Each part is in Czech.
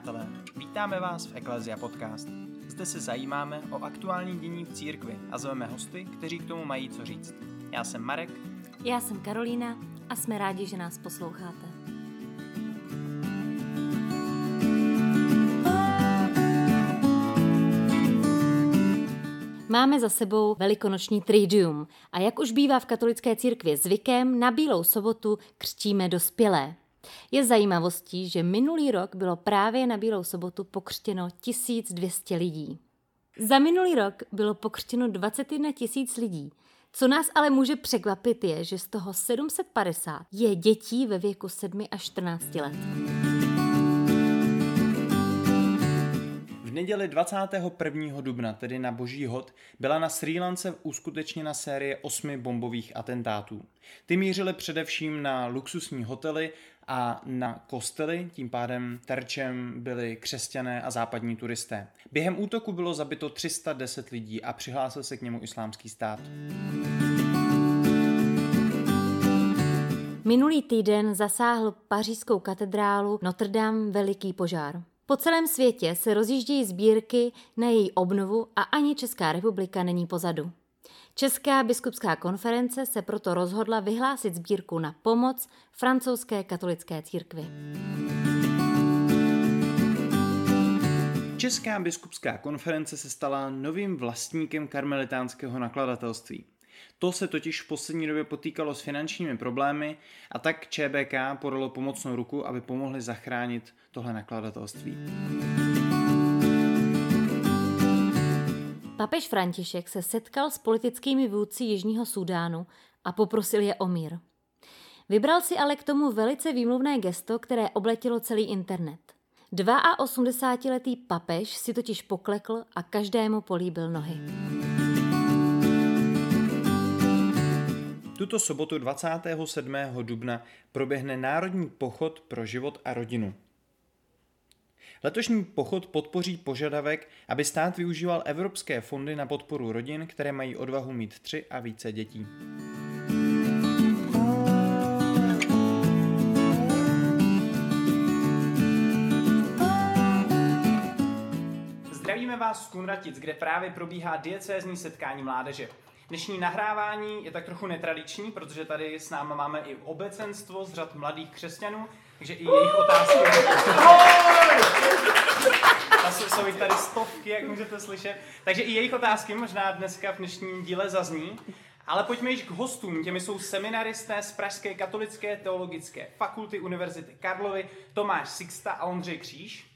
přátelé, vítáme vás v Ekklesia Podcast. Zde se zajímáme o aktuální dění v církvi a zveme hosty, kteří k tomu mají co říct. Já jsem Marek. Já jsem Karolina a jsme rádi, že nás posloucháte. Máme za sebou velikonoční triduum a jak už bývá v katolické církvi zvykem, na Bílou sobotu křtíme dospělé. Je zajímavostí, že minulý rok bylo právě na Bílou sobotu pokřtěno 1200 lidí. Za minulý rok bylo pokřtěno 21 tisíc lidí. Co nás ale může překvapit je, že z toho 750 je dětí ve věku 7 až 14 let. V neděli 21. dubna, tedy na Boží hod, byla na Srí Lance uskutečněna série 8 bombových atentátů. Ty mířily především na luxusní hotely a na kostely, tím pádem terčem byli křesťané a západní turisté. Během útoku bylo zabito 310 lidí a přihlásil se k němu Islámský stát. Minulý týden zasáhl pařížskou katedrálu Notre Dame veliký požár. Po celém světě se rozjíždějí sbírky na její obnovu a ani Česká republika není pozadu. Česká biskupská konference se proto rozhodla vyhlásit sbírku na pomoc francouzské katolické církvi. Česká biskupská konference se stala novým vlastníkem karmelitánského nakladatelství. To se totiž v poslední době potýkalo s finančními problémy a tak ČBK podalo pomocnou ruku, aby pomohli zachránit tohle nakladatelství. Papež František se setkal s politickými vůdci Jižního Súdánu a poprosil je o mír. Vybral si ale k tomu velice výmluvné gesto, které obletilo celý internet. 82letý papež si totiž poklekl a každému políbil nohy. Tuto sobotu 27. dubna proběhne Národní pochod pro život a rodinu. Letošní pochod podpoří požadavek, aby stát využíval evropské fondy na podporu rodin, které mají odvahu mít 3 a více dětí. Zdravíme vás z Kunratic, kde právě probíhá diecézní setkání mládeže. Dnešní nahrávání je tak trochu netradiční, protože tady s námi máme i obecenstvo z řad mladých křesťanů, takže i jejich otázky. Jsou jich tady stovky, jak můžete slyšet. Takže i jejich otázky možná dneska v dnešním díle zazní. Ale pojďme již k hostům. Těmi jsou seminaristé z Pražské katolické teologické fakulty Univerzity Karlovy Tomáš Sixta a Ondřej Kříž.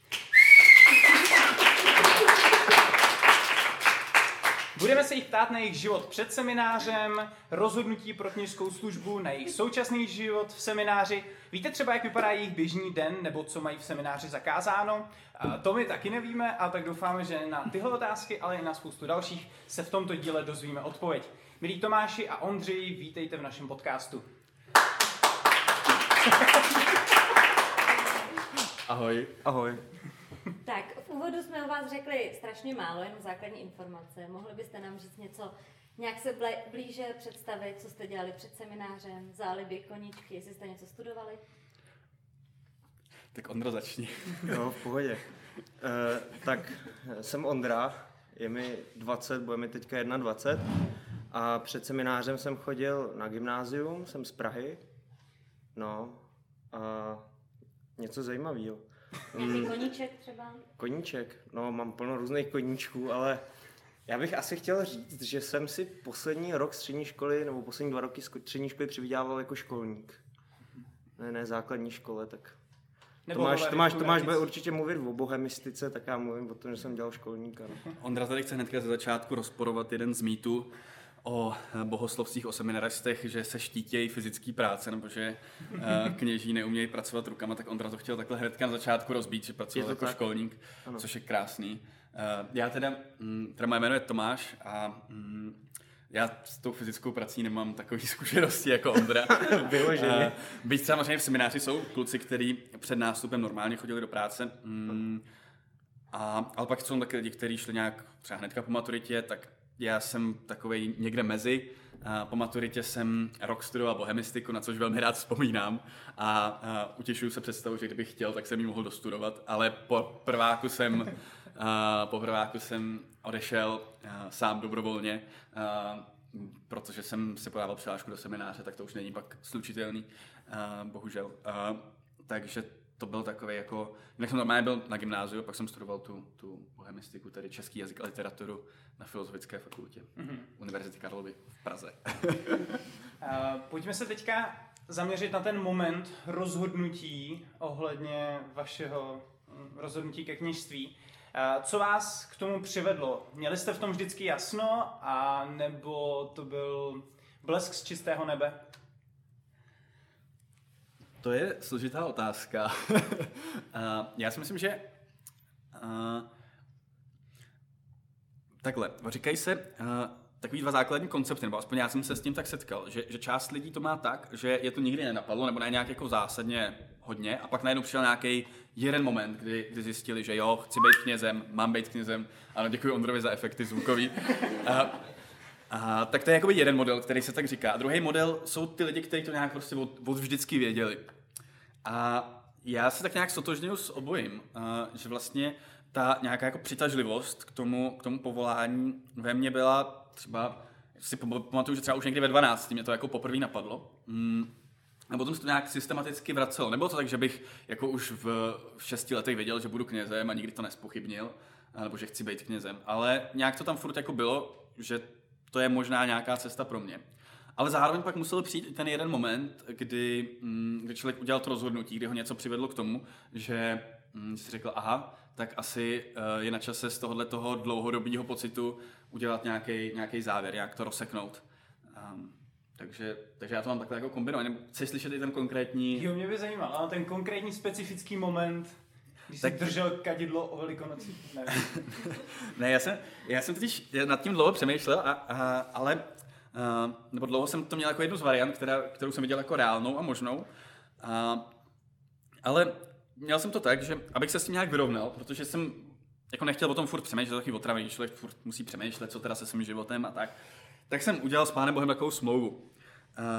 Budeme se jich ptát na jejich život před seminářem, rozhodnutí pro kněžskou službu, na jejich současný život v semináři. Víte třeba, jak vypadá jejich běžný den, nebo co mají v semináři zakázáno? To my taky nevíme, a tak doufáme, že na tyhle otázky, ale i na spoustu dalších, se v tomto díle dozvíme odpověď. Milí Tomáši a Ondřeji, vítejte v našem podcastu. Ahoj. Ahoj. Tak, v úvodu jsme o vás řekli strašně málo, jenom základní informace. Mohli byste nám říct něco, nějak se blíže představit, co jste dělali před seminářem, záliby, koníčky, jestli jste něco studovali? Tak Ondro, začni. No, v pohodě. Tak, jsem Ondra, je mi 20, bude mi teďka 21. A před seminářem jsem chodil na gymnázium, jsem z Prahy. No, a něco zajímavého. Nějaký koníček třeba? Koníček? No, mám plno různých koníčků, ale já bych asi chtěl říct, že jsem si poslední rok střední školy, nebo poslední 2 roky střední školy přivydělával jako školník. Ne základní škole, tak... Tomáš bude určitě mluvit o bohemistice, tak já mluvím o tom, že jsem dělal školníka. No. Ondra tady chce hnedka ze začátku rozporovat jeden z mýtů o bohoslovcích, o seminaristech, že se štítějí fyzický práce, nebo že kněží neumějí pracovat rukama, tak Ondra to chtěl takhle hnedka na začátku rozbít, že pracoval jako školník, ano. Což je krásný. Já teda moje jméno je Tomáš a já s tou fyzickou prací nemám takové zkušenosti jako Ondra. Vyloženě. Byť samozřejmě v semináři jsou kluci, kteří před nástupem normálně chodili do práce, ale pak jsou taky lidi, kteří šli nějak třeba hnedka po maturitě, tak já jsem takovej někde mezi, Po maturitě jsem rok studoval bohemistiku, na což velmi rád vzpomínám a utěšuju se představu, že kdybych chtěl, tak jsem ji mohl dostudovat, ale po prváku jsem odešel sám dobrovolně, protože jsem si podával přihlášku do semináře, tak to už není pak slučitelný, bohužel. Takže to byl takový jako, jinak jsem normálně byl na gymnáziu, pak jsem studoval tu bohemistiku, tedy český jazyk a literaturu na Filozofické fakultě Univerzity Karlovy v Praze. Pojďme se teďka zaměřit na ten moment rozhodnutí ohledně vašeho rozhodnutí ke kněžství. Co vás k tomu přivedlo? Měli jste v tom vždycky jasno, a nebo to byl blesk z čistého nebe? To je složitá otázka. Já si myslím, že takhle, říkají se takový dva základní koncepty, nebo aspoň já jsem se s tím tak setkal, že část lidí to má tak, že je to nikdy nenapadlo, nebo ne nějak jako zásadně hodně, a pak najednou přišel nějaký jeden moment, kdy zjistili, že jo, chci být knězem, mám být knězem, ano, děkuji Ondrovi za efekty zvukový. Tak to je jakoby jeden model, který se tak říká. A druhý model jsou ty lidi, kteří to nějak prostě od vždycky věděli. A já se tak nějak sotožňuji s obojím, že vlastně ta nějaká jako přitažlivost k tomu povolání ve mně byla třeba, si pamatuju, že třeba už někdy ve 12. mě to jako poprvé napadlo. A potom se to nějak systematicky vracelo. Nebylo to tak, že bych jako už v 6 letech věděl, že budu knězem a nikdy to nezpochybnil, nebo že chci být knězem. Ale nějak to tam furt jako bylo, že to je možná nějaká cesta pro mě. Ale zároveň pak musel přijít ten jeden moment, kdy člověk udělal to rozhodnutí, kdy ho něco přivedlo k tomu, že si řekl, aha, tak asi je na čase z tohoto dlouhodobého pocitu udělat nějaký závěr, jak to rozseknout. Takže já to mám takhle jako kombinované. Chceš slyšet i ten konkrétní... Jo, mě by zajímalo, ale ten konkrétní specifický moment, když tak... jsi držel kadidlo o Velikonoci. Ne, já jsem totiž nad tím dlouho přemýšlel, ale nebo dlouho jsem to měl jako jednu z variant, kterou jsem viděl jako reálnou a možnou. Ale měl jsem to tak, že abych se s tím nějak vyrovnal, protože jsem jako nechtěl o tom furt přemýšlet, takový otravený člověk furt musí přemýšlet, co teda se svým životem a tak. Tak jsem udělal s Pánem Bohem takovou smlouvu.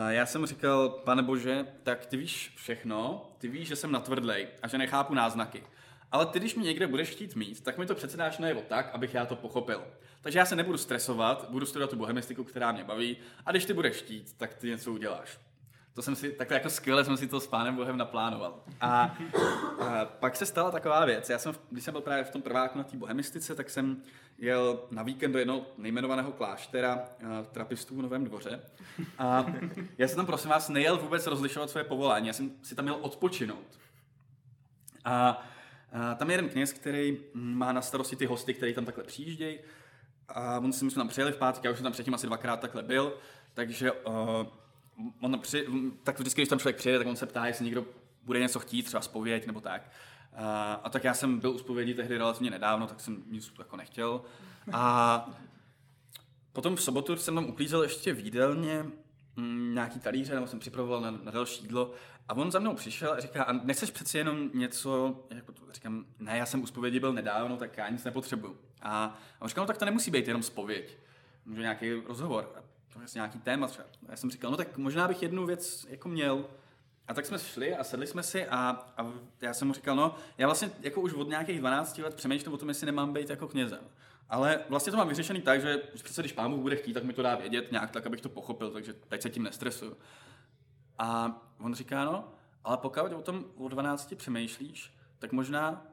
Já jsem říkal, Pane Bože, tak ty víš všechno, ty víš, že jsem natvrdlej a že nechápu náznaky. Ale ty, když mi někde budeš chtít mít, tak mi to přece dáš najevo tak, abych já to pochopil. Takže já se nebudu stresovat, budu studovat tu bohemistiku, která mě baví, a když ty budeš chtít, tak ty něco uděláš. To jsem si, takhle jako skvěle jsem si to s Pánem Bohem naplánoval. A pak se stala taková věc. Když jsem byl právě v tom prváku na té bohemistice, tak jsem jel na víkend do jednoho nejmenovaného kláštera trapistů v Novém Dvoře. A já jsem tam, prosím vás, nejel vůbec rozlišovat své povolání. Já jsem si tam jel odpočinout. A tam je jeden kněz, který má na starosti ty hosty, který tam takhle přijíždějí. A on si, my jsme tam přijeli v pátek, já už jsem tam předtím asi 2krát takhle byl, takže... tak vždycky, když tam člověk přijede, tak on se ptá, jestli někdo bude něco chtít, třeba zpověď nebo tak. A tak já jsem byl u zpovědi tehdy relativně nedávno, tak jsem nic jako nechtěl. A potom v sobotu jsem tam uklízel ještě v jídelně nějaký talíře, nebo jsem připravoval na další jídlo. A on za mnou přišel a říká, a nechceš přeci jenom něco, jako to říkám, ne, já jsem u zpovědi byl nedávno, tak já nic nepotřebuju. A on říkal, no tak to nemusí být jenom zpověď, může nějaký rozhovor. To je nějaký téma třeba. Já jsem říkal, no tak možná bych jednu věc jako měl. A tak jsme šli a sedli jsme si a já jsem mu říkal, no já vlastně jako už od nějakých 12 let přemýšlím o tom, jestli nemám být jako knězem. Ale vlastně to mám vyřešený tak, že přece když Pán Bůh bude chtít, tak mi to dá vědět nějak tak, abych to pochopil, takže teď se tím nestresuju. A on říká, no, ale pokud o tom od 12 přemýšlíš, tak možná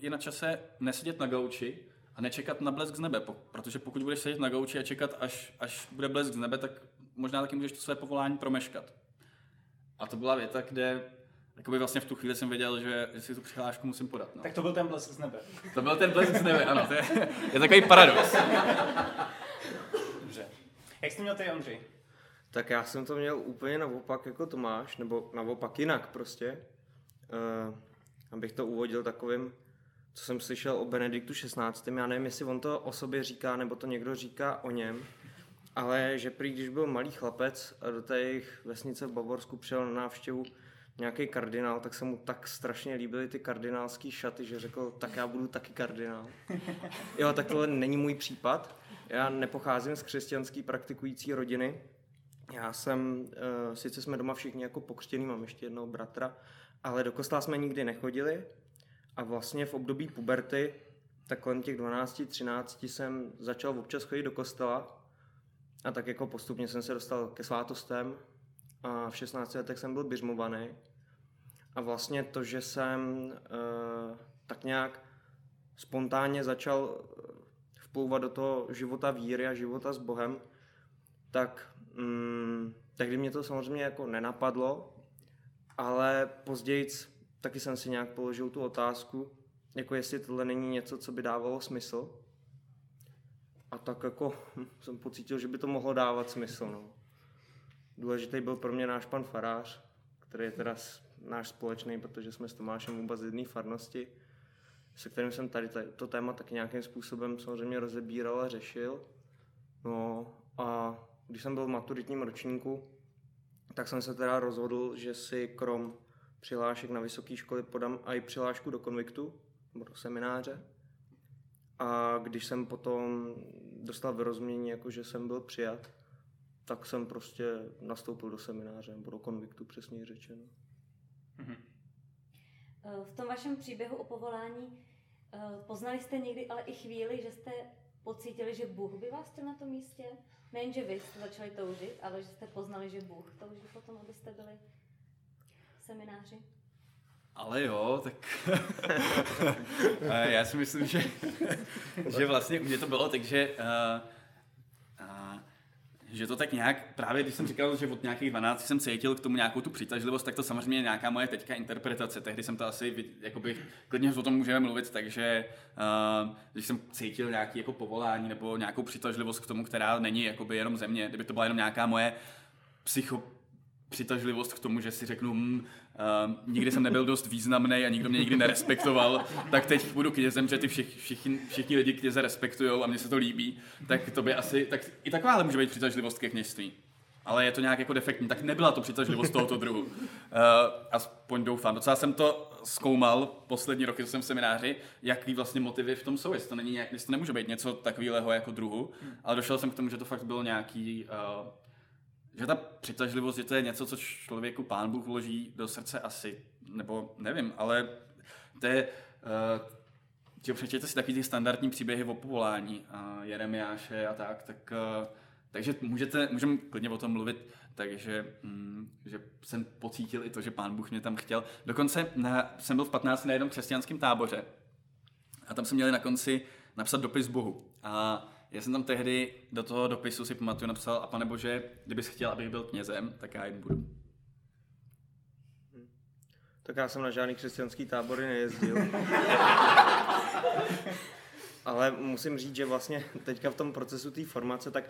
je na čase nesedět na gauči, a nečekat na blesk z nebe, protože pokud budeš sedět na gauči a čekat, až bude blesk z nebe, tak možná taky můžeš to své povolání promeškat. A to byla věta, kde vlastně v tu chvíli jsem věděl, že si tu přihlášku musím podat. No. Tak to byl ten blesk z nebe. To byl ten blesk z nebe, ano. To je takový paradox. Dobře. Jak jsi měl ty, Ondřej? Tak já jsem to měl úplně naopak jako Tomáš, nebo naopak jinak prostě. Abych to uvodil takovým, co jsem slyšel o Benediktu XVI, já nevím, jestli on to o sobě říká, nebo to někdo říká o něm, ale že prý, když byl malý chlapec a do té jejich vesnice v Bavorsku přijel na návštěvu nějaký kardinál, tak se mu tak strašně líbily ty kardinálský šaty, že řekl, tak já budu taky kardinál. Jo, tak tohle není můj případ, Já nepocházím z křesťanský praktikující rodiny. Já jsem, sice jsme doma všichni jako pokřtěný, mám ještě jednoho bratra, ale do kostela jsme nikdy nechodili a vlastně v období puberty, tak kolem těch 12-13 jsem začal občas chodit do kostela a tak jako postupně jsem se dostal ke svátostem a v 16 letech jsem byl biřmovaný a vlastně to, že jsem tak nějak spontánně začal vplouvat do toho života víry a života s Bohem, tak tehdy mě to samozřejmě jako nenapadlo, ale později taky jsem si nějak položil tu otázku, jako jestli tohle není něco, co by dávalo smysl. A tak jako jsem pocítil, že by to mohlo dávat smysl. No. Důležitý byl pro mě náš pan farář, který je teda náš společný, protože jsme s Tomášem oba z jedné farnosti, se kterým jsem tady to téma tak nějakým způsobem samozřejmě rozebíral a řešil. No a když jsem byl v maturitním ročníku, tak jsem se teda rozhodl, že si krom přihlášek na vysoké školy podám i přihlášku do konviktu, nebo do semináře. A když jsem potom dostal vyrozumění, jako že jsem byl přijat, tak jsem prostě nastoupil do semináře, nebo do konviktu, přesně řečeno. Mhm. V tom vašem příběhu o povolání poznali jste někdy, ale i chvíli, že jste pocítili, že Bůh by vás chtěl na tom místě? Nejen, že vy jste začali toužit, ale že jste poznali, že Bůh touží potom, abyste byli semináři? Ale jo, tak já si myslím, že vlastně u mě to bylo, takže že to tak nějak, právě když jsem říkal, že od nějakých 12 jsem cítil k tomu nějakou tu přitažlivost, tak to samozřejmě je nějaká moje teďka interpretace. Tehdy jsem to asi, jakoby, klidně o tom můžeme mluvit, takže když jsem cítil nějaké jako povolání nebo nějakou přitažlivost k tomu, která není jakoby jenom ze mě, kdyby to byla jenom nějaká moje přitažlivost k tomu, že si řeknu, nikdy jsem nebyl dost významný a nikdo mě nikdy nerespektoval, tak teď budu knězem, že ty všichni lidi kněze respektujou a mně se to líbí, tak to by asi, tak i takováhle může být přitažlivost ke kněžství. Ale je to nějak jako defektní, tak nebyla to přitažlivost tohoto druhu. Aspoň doufám. Docela jsem to zkoumal poslední roky, co jsem v semináři, jaký vlastně motivy v tom jsou, jestli to není nějak, jestli to nemůže být něco takového jako druhu, ale došel jsem k tomu, že to fakt bylo nějaký že ta přitažlivost, že to je něco, co člověku Pán Bůh vloží do srdce asi, nebo nevím, ale to je, přečtěte si takový ty standardní příběhy o povolání Jeremiáše a tak, takže můžeme klidně o tom mluvit, takže že jsem pocítil i to, že Pán Bůh mě tam chtěl. Dokonce jsem byl v 15 na jednom křesťanském táboře a tam jsme měli na konci napsat dopis Bohu a já jsem tam tehdy do toho dopisu si pamatuju napsal a Pane Bože, kdybys chtěl, abych byl knězem, tak já jim budu. Tak já jsem na žádný křesťanský tábory nejezdil. Ale musím říct, že vlastně teďka v tom procesu té formace, tak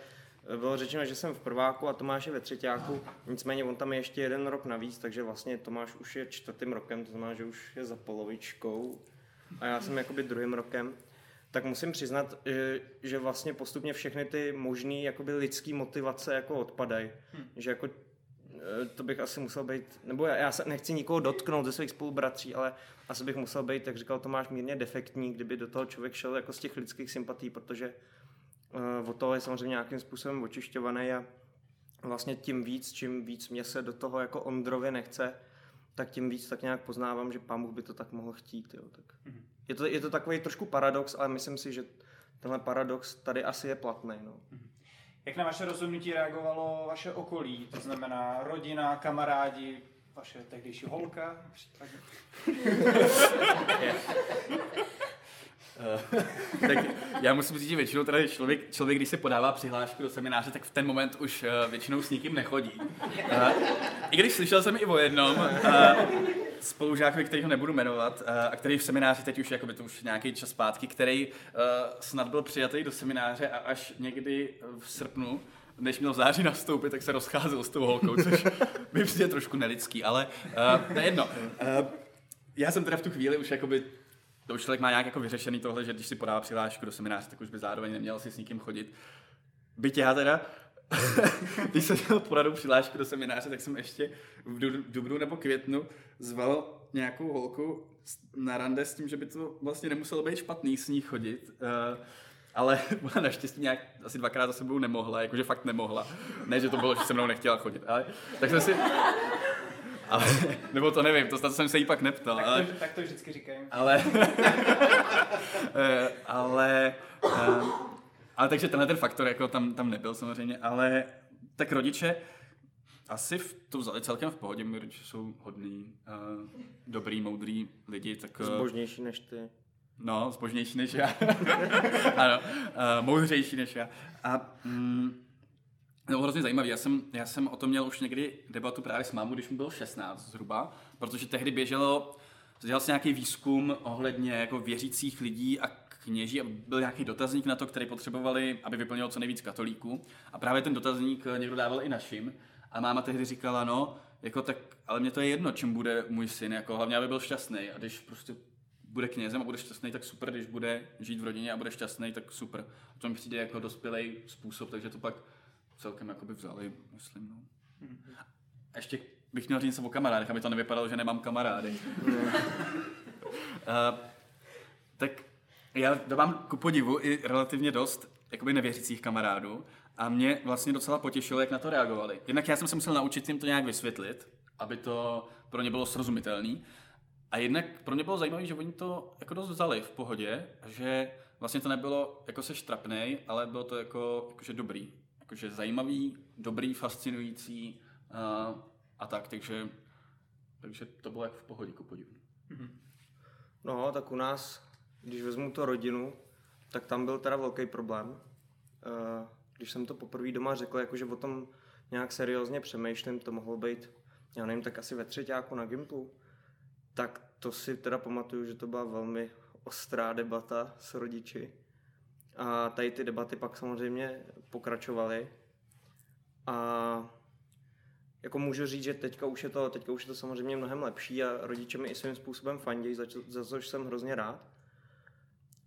bylo řečeno, že jsem v prváku a Tomáš je ve třeťáku, nicméně on tam je ještě jeden rok navíc, takže vlastně Tomáš už je 4. rokem, to znamená, že už je za polovičkou a já jsem jakoby 2. rokem. Tak musím přiznat, že vlastně postupně všechny ty možný jakoby lidský motivace jako odpadají. Že jako to bych asi musel být, nebo já se nechci nikoho dotknout ze svých spolubratří, ale asi bych musel být, jak říkal Tomáš, mírně defektní, kdyby do toho člověk šel jako z těch lidských sympatí, protože od toho je samozřejmě nějakým způsobem očišťovaný a vlastně tím víc, čím víc mě se do toho jako Ondrově nechce, tak tím víc tak nějak poznávám, že Pán Bůh by to tak mohl chtít. Jo, tak. Je to takový trošku paradox, ale myslím si, že tenhle paradox tady asi je platný. No. Jak na vaše rozhodnutí reagovalo vaše okolí, to znamená rodina, kamarádi, vaše tehdejší holka? Tak já musím říct, že většinou teda člověk, když se podává přihlášku do semináře, tak v ten moment už většinou s nikým nechodí. I když slyšel jsem i o jednom spolužákovi, kterýho nebudu jmenovat, a který v semináři teď už, jakoby to už nějaký čas zpátky, který snad byl přijatý do semináře a až někdy v srpnu, než měl v září nastoupit, tak se rozcházel s tou holkou, což mi přijde trošku nelidský, ale nejedno. Já jsem teda v tu chvíli už jakoby to už člověk má nějak jako vyřešený tohle, že když si podává přihlášku do semináře, tak už by zároveň neměl si s nikým chodit. Byť já teda, když jsem měl poradu přihlášku do semináře, tak jsem ještě v dubnu nebo květnu zval nějakou holku na rande s tím, že by to vlastně nemuselo být špatný s ní chodit. ale ona naštěstí nějak asi dvakrát za sebou nemohla, jakože fakt nemohla. Ne, že to bylo, že se mnou nechtěla chodit, ale tak jsem si... Ale, nebo to nevím, to snad jsem se jí pak neptal. Tak to vždycky říkám. Ale takže tenhle ten faktor jako tam nebyl samozřejmě, ale tak rodiče asi to vzali celkem v pohodě, my rodiče jsou hodný, dobrý, moudrý lidi. Tak, zbožnější než ty. No, zbožnější než já. Ano, moudřejší než já. A... No, hrozně zajímavý. Já jsem o tom měl už někdy debatu právě s mámou, když mu bylo 16 zhruba, protože tehdy dělal se nějaký výzkum ohledně jako věřících lidí a kněží a byl nějaký dotazník na to, který potřebovali, aby vyplnilo co nejvíc katolíků. A právě ten dotazník někdo dával i našim. A máma tehdy říkala, no, jako tak, ale mě to je jedno, čím bude můj syn, jako hlavně, aby byl šťastný. A když prostě bude knězem a bude šťastný, tak super, když bude žít v rodině a bude šťastný, tak super. A to mi přijde jako dospělý způsob, takže to pak celkem jakoby vzali, myslím, no. A ještě bych měl říct něco o kamarádech, aby to nevypadalo, že nemám kamarády. Tak já mám ku podivu i relativně dost jakoby nevěřících kamarádů a mě vlastně docela potěšilo, jak na to reagovali. Jednak já jsem se musel naučit jim to nějak vysvětlit, aby to pro ně bylo srozumitelný. A jednak pro mě bylo zajímavé, že oni to jako dost vzali v pohodě, že vlastně to nebylo jako se štrapnej, ale bylo to jakože dobrý. Jakože zajímavý, dobrý, fascinující a tak, takže to bylo jak v pohodíku podivný. No, tak u nás, když vezmu to rodinu, tak tam byl teda velký problém. Když jsem to poprvé doma řekl, jakože o tom nějak seriózně přemýšlím, to mohlo být, já nevím, tak asi ve třetíku na gymplu, tak to si teda pamatuju, že to byla velmi ostrá debata s rodiči. A tady ty debaty pak samozřejmě pokračovaly. A jako můžu říct, že teďka už je to samozřejmě mnohem lepší a rodiče mi i svým způsobem fandějí, za což jsem hrozně rád.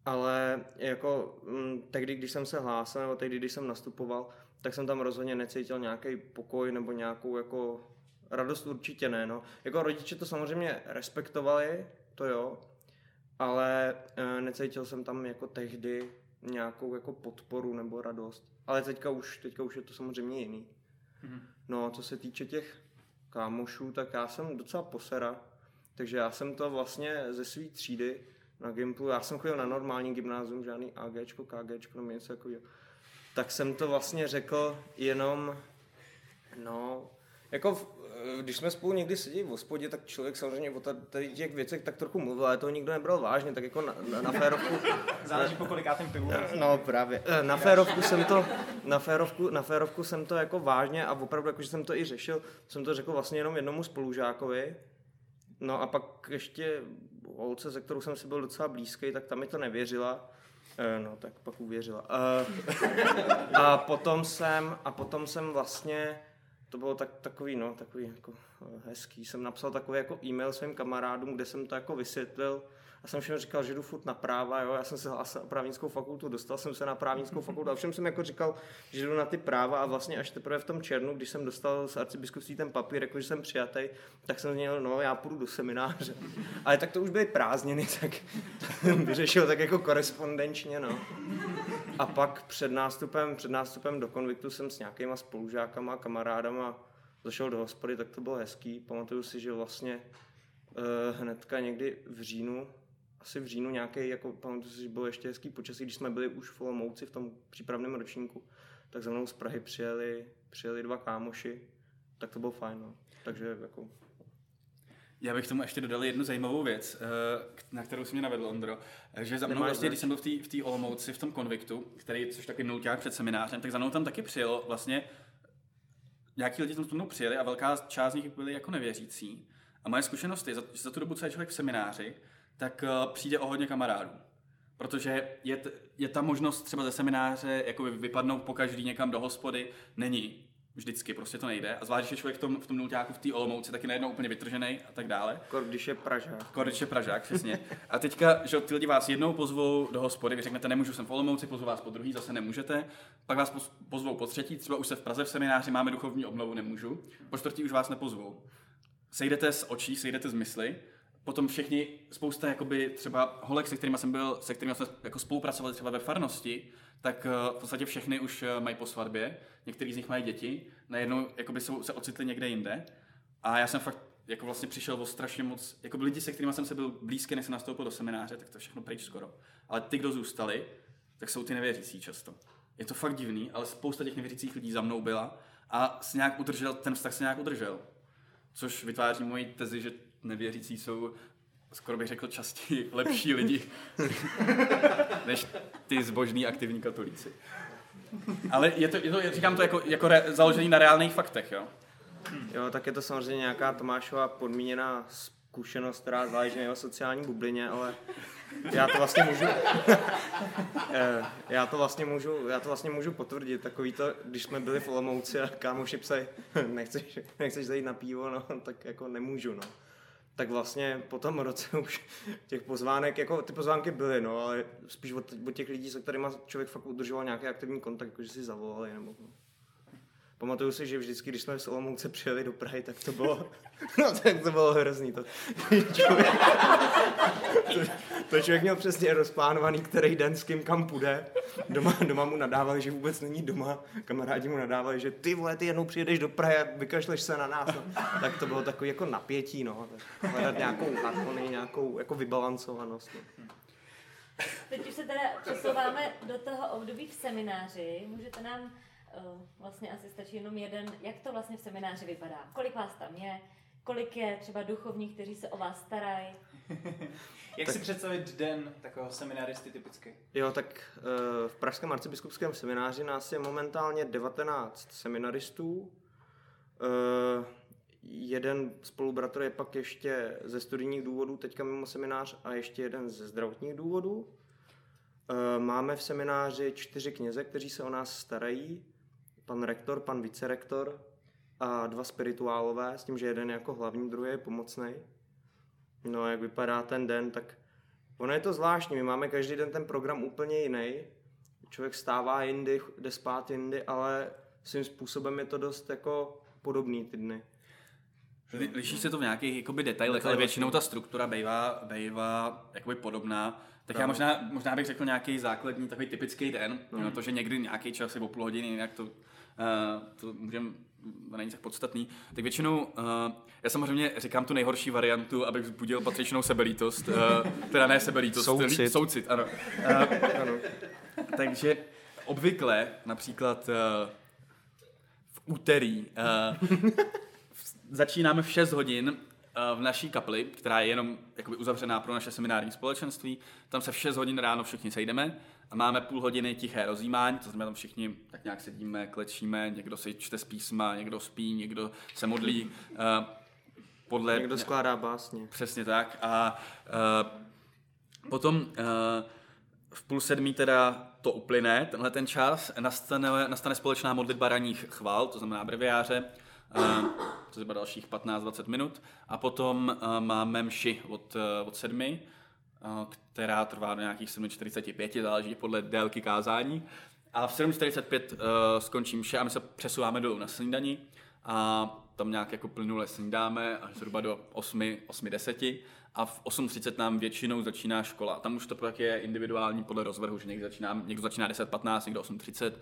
Ale jako tehdy, když jsem se hlásil, nebo tehdy, když jsem nastupoval, tak jsem tam rozhodně necítil nějaký pokoj nebo nějakou jako radost určitě ne. No. Jako rodiče to samozřejmě respektovali, to jo, ale necítil jsem tam jako tehdy nějakou jako podporu nebo radost. Ale teďka už je to samozřejmě jiný. No, co se týče těch kámošů, tak já jsem docela posera. Takže já jsem to vlastně ze své třídy na gymplu, já jsem chodil na normální gymnázium, žádný AGčko, KGčko, nebo něco takového. Tak jsem to vlastně řekl jenom, no, jako když jsme spolu někdy seděli v hospodě, tak člověk samozřejmě o tady těch věcech tak trochu mluvil, ale toho nikdo nebral vážně, tak jako na férovku... Záleží po kolikátém pivu. No právě. Na férovku jsem to jako vážně a opravdu jakože jsem to i řešil, jsem to řekl vlastně jenom jednomu spolužákovi. No a pak ještě holce, se kterou jsem si byl docela blízký, tak ta mi to nevěřila. No tak pak uvěřila. A potom jsem vlastně... To bylo takový jako hezký. Jsem napsal takový jako e-mail svým kamarádům, kde jsem to jako vysvětlil a jsem všem říkal, že jdu furt na práva, jo. Já jsem se hlásil na právnickou fakultu, dostal jsem se na právnickou fakultu a všem jsem jako říkal, že jdu na ty práva a vlastně až teprve v tom červnu, když jsem dostal z arcibiskupství ten papír, jako že jsem přijatý, tak jsem měl, no já půjdu do semináře. Ale tak to už byly prázdniny, tak jsem vyřešil tak jako korespondenčně, no. A pak před nástupem do konviktu jsem s nějakýma spolužákama a kamarádama zašel do hospody, tak to bylo hezký. Pamatuju si, že vlastně hnedka někdy v říjnu nějaký, jako pamatuju si, že bylo ještě hezký počasí, když jsme byli už v Olomouci v tom přípravném ročníku, tak za mnou z Prahy přijeli dva kámoši, tak to bylo fajn, no. Takže jako... Já bych tomu ještě dodal jednu zajímavou věc, na kterou se mě navedl Ondro, že za mnou vlastně, když jsem byl v té Olomouci, v tom konviktu, který což taky nouťák před seminářem, tak za mnou tam taky přijelo vlastně, nějaký lidi tam s mnou přijeli a velká část z nich byly jako nevěřící. A moje zkušenost je, za tu dobu, co je člověk v semináři, tak přijde o hodně kamarádů. Protože je ta možnost třeba ze semináře jakoby vypadnout pokaždý někam do hospody, není. Vždycky, prostě to nejde. A zvlášť, že člověk v tom nulťáku, v té Olomouci, taky najednou úplně vytržený a tak dále. Když je Pražák, přesně. A teďka, že ty lidi vás jednou pozvou do hospody, vy řeknete, nemůžu, jsem v Olomouci, pozvou vás po druhý, zase nemůžete. Pak vás pozvou po třetí, třeba už se v Praze v semináři, máme duchovní obnovu, nemůžu. Po čtvrtý už vás nepozvou. Sejdete z očí, sejdete z mysli. potom všichni, spousta jakoby třeba holek, se kterými jsme jako spolupracovali třeba ve farnosti, tak v podstatě všechny už mají po svatbě, některý z nich mají děti, najednou jakoby se ocitli někde jinde a já jsem fakt jako vlastně přišel o strašně moc, jako lidi, se kterými jsem se byl blízký, než jsem nastoupil do semináře, tak to všechno pryč skoro. Ale ty, kdo zůstali, tak jsou ty nevěřící často. Je to fakt divný, ale spousta těch nevěřících lidí za mnou byla a ten vztah se nějak udržel. Což vytváří moji tezi, že nevěřící jsou, skoro bych řekl, častěji lepší lidi, než ty zbožní aktivní katolíci. Ale je to, říkám to jako založený na reálných faktech, jo? Jo, tak je to samozřejmě nějaká Tomášova podmíněná zkušenost, která záleží na jeho sociální bublině, ale já to vlastně můžu potvrdit. Takový to, když jsme byli v Olomouci a kámoši psali, nechceš zajít na pivo, no, tak jako nemůžu, no. Tak vlastně po tom roce už těch pozvánek, jako ty pozvánky byly, no, ale spíš od těch lidí, se kterýma člověk fakt udržoval nějaký aktivní kontakt, jakože si zavolali nebo... Pamatuju si, že vždycky, když jsme z Olomouce přijeli do Prahy, tak to bylo hrozný. To člověk měl přesně rozplánovaný, který den s kým kam půjde. Doma mu nadávali, že vůbec není doma. Kamarádi mu nadávali, že ty vole, ty jednou přijedeš do Prahy a vykašleš se na nás. No. Tak to bylo takový jako napětí, no. Tak hledat nějakou harmonii, nějakou jako vybalancovanost. No. Teď už se teda přesouváme do toho období v semináři. Můžete nám... Vlastně asi stačí jenom jeden, jak to vlastně v semináři vypadá. Kolik vás tam je? Kolik je třeba duchovních, kteří se o vás starají? Jak tak si představit den takového semináristy typicky? Jo, tak v Pražském arcibiskupském semináři nás je momentálně 19 seminaristů. Jeden spolubratr je pak ještě ze studijních důvodů, teďka mimo seminář, a ještě jeden ze zdravotních důvodů. Máme v semináři 4 kněze, kteří se o nás starají. Pan rektor, pan vicerektor a 2 spirituálové, s tím, že jeden je jako hlavní, druhý je pomocnej. No a jak vypadá ten den, tak ono je to zvláštní, my máme každý den ten program úplně jiný. Člověk vstává jindy, jde spát jindy, ale svým způsobem je to dost jako podobný ty dny. Liší se to v nějakých jakoby detailech, ale většinou ta struktura bývá jakoby podobná. Tak já možná bych řekl nějaký základní, takový typický den, to, že někdy nějaký čas je o půl hodiny, jinak to můžeme, není tak podstatný. Tak většinou, já samozřejmě říkám tu nejhorší variantu, abych vzbudil patřičnou sebelítost, teda ne sebelítost, soucit, ano. Ano. Takže obvykle, například v úterý, začínáme v 6 hodin, v naší kapli, která je jenom jakoby uzavřená pro naše seminární společenství. Tam se v 6 hodin ráno všichni sejdeme a máme půl hodiny tiché rozjímání, to znamená, tam všichni tak nějak sedíme, klečíme, někdo si čte z písma, někdo spí, někdo se modlí. Někdo skládá básně. Přesně tak. A potom v 6:30 teda to uplyne, tenhle ten čas, nastane společná modlitba ranních chval, to znamená breviáře, to zhruba dalších 15-20 minut a potom máme mši od 7, která trvá do nějakých 7:45, záleží podle délky kázání a v 7:45 skončí mše a my se přesouváme dolů na snídani a tam nějak jako plynule snídáme až zhruba do 8:10 a v 8:30 nám většinou začíná škola. Tam už to pak je individuální podle rozvrhu, že někdo začíná 10:15, někdo 8:30.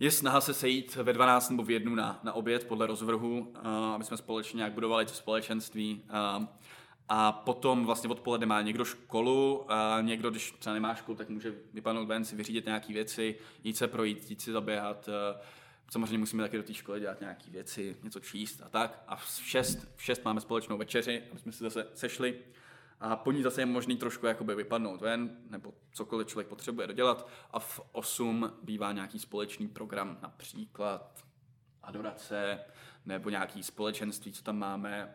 Je snaha se sejít ve 12 nebo v 1 na oběd podle rozvrhu, aby jsme společně nějak budovali to společenství. A potom vlastně odpoledne má někdo školu, někdo, když třeba nemá školu, tak může vypadnout ven, si vyřídit nějaké věci, jít se projít, jít si zaběhat. Samozřejmě musíme taky do té školy dělat nějaké věci, něco číst a tak. A v 6 máme společnou večeři, aby jsme se zase sešli. A po ní zase je možný trošku jakoby vypadnout ven, nebo cokoliv člověk potřebuje dodělat. A v 8 bývá nějaký společný program, například adorace, nebo nějaký společenství, co tam máme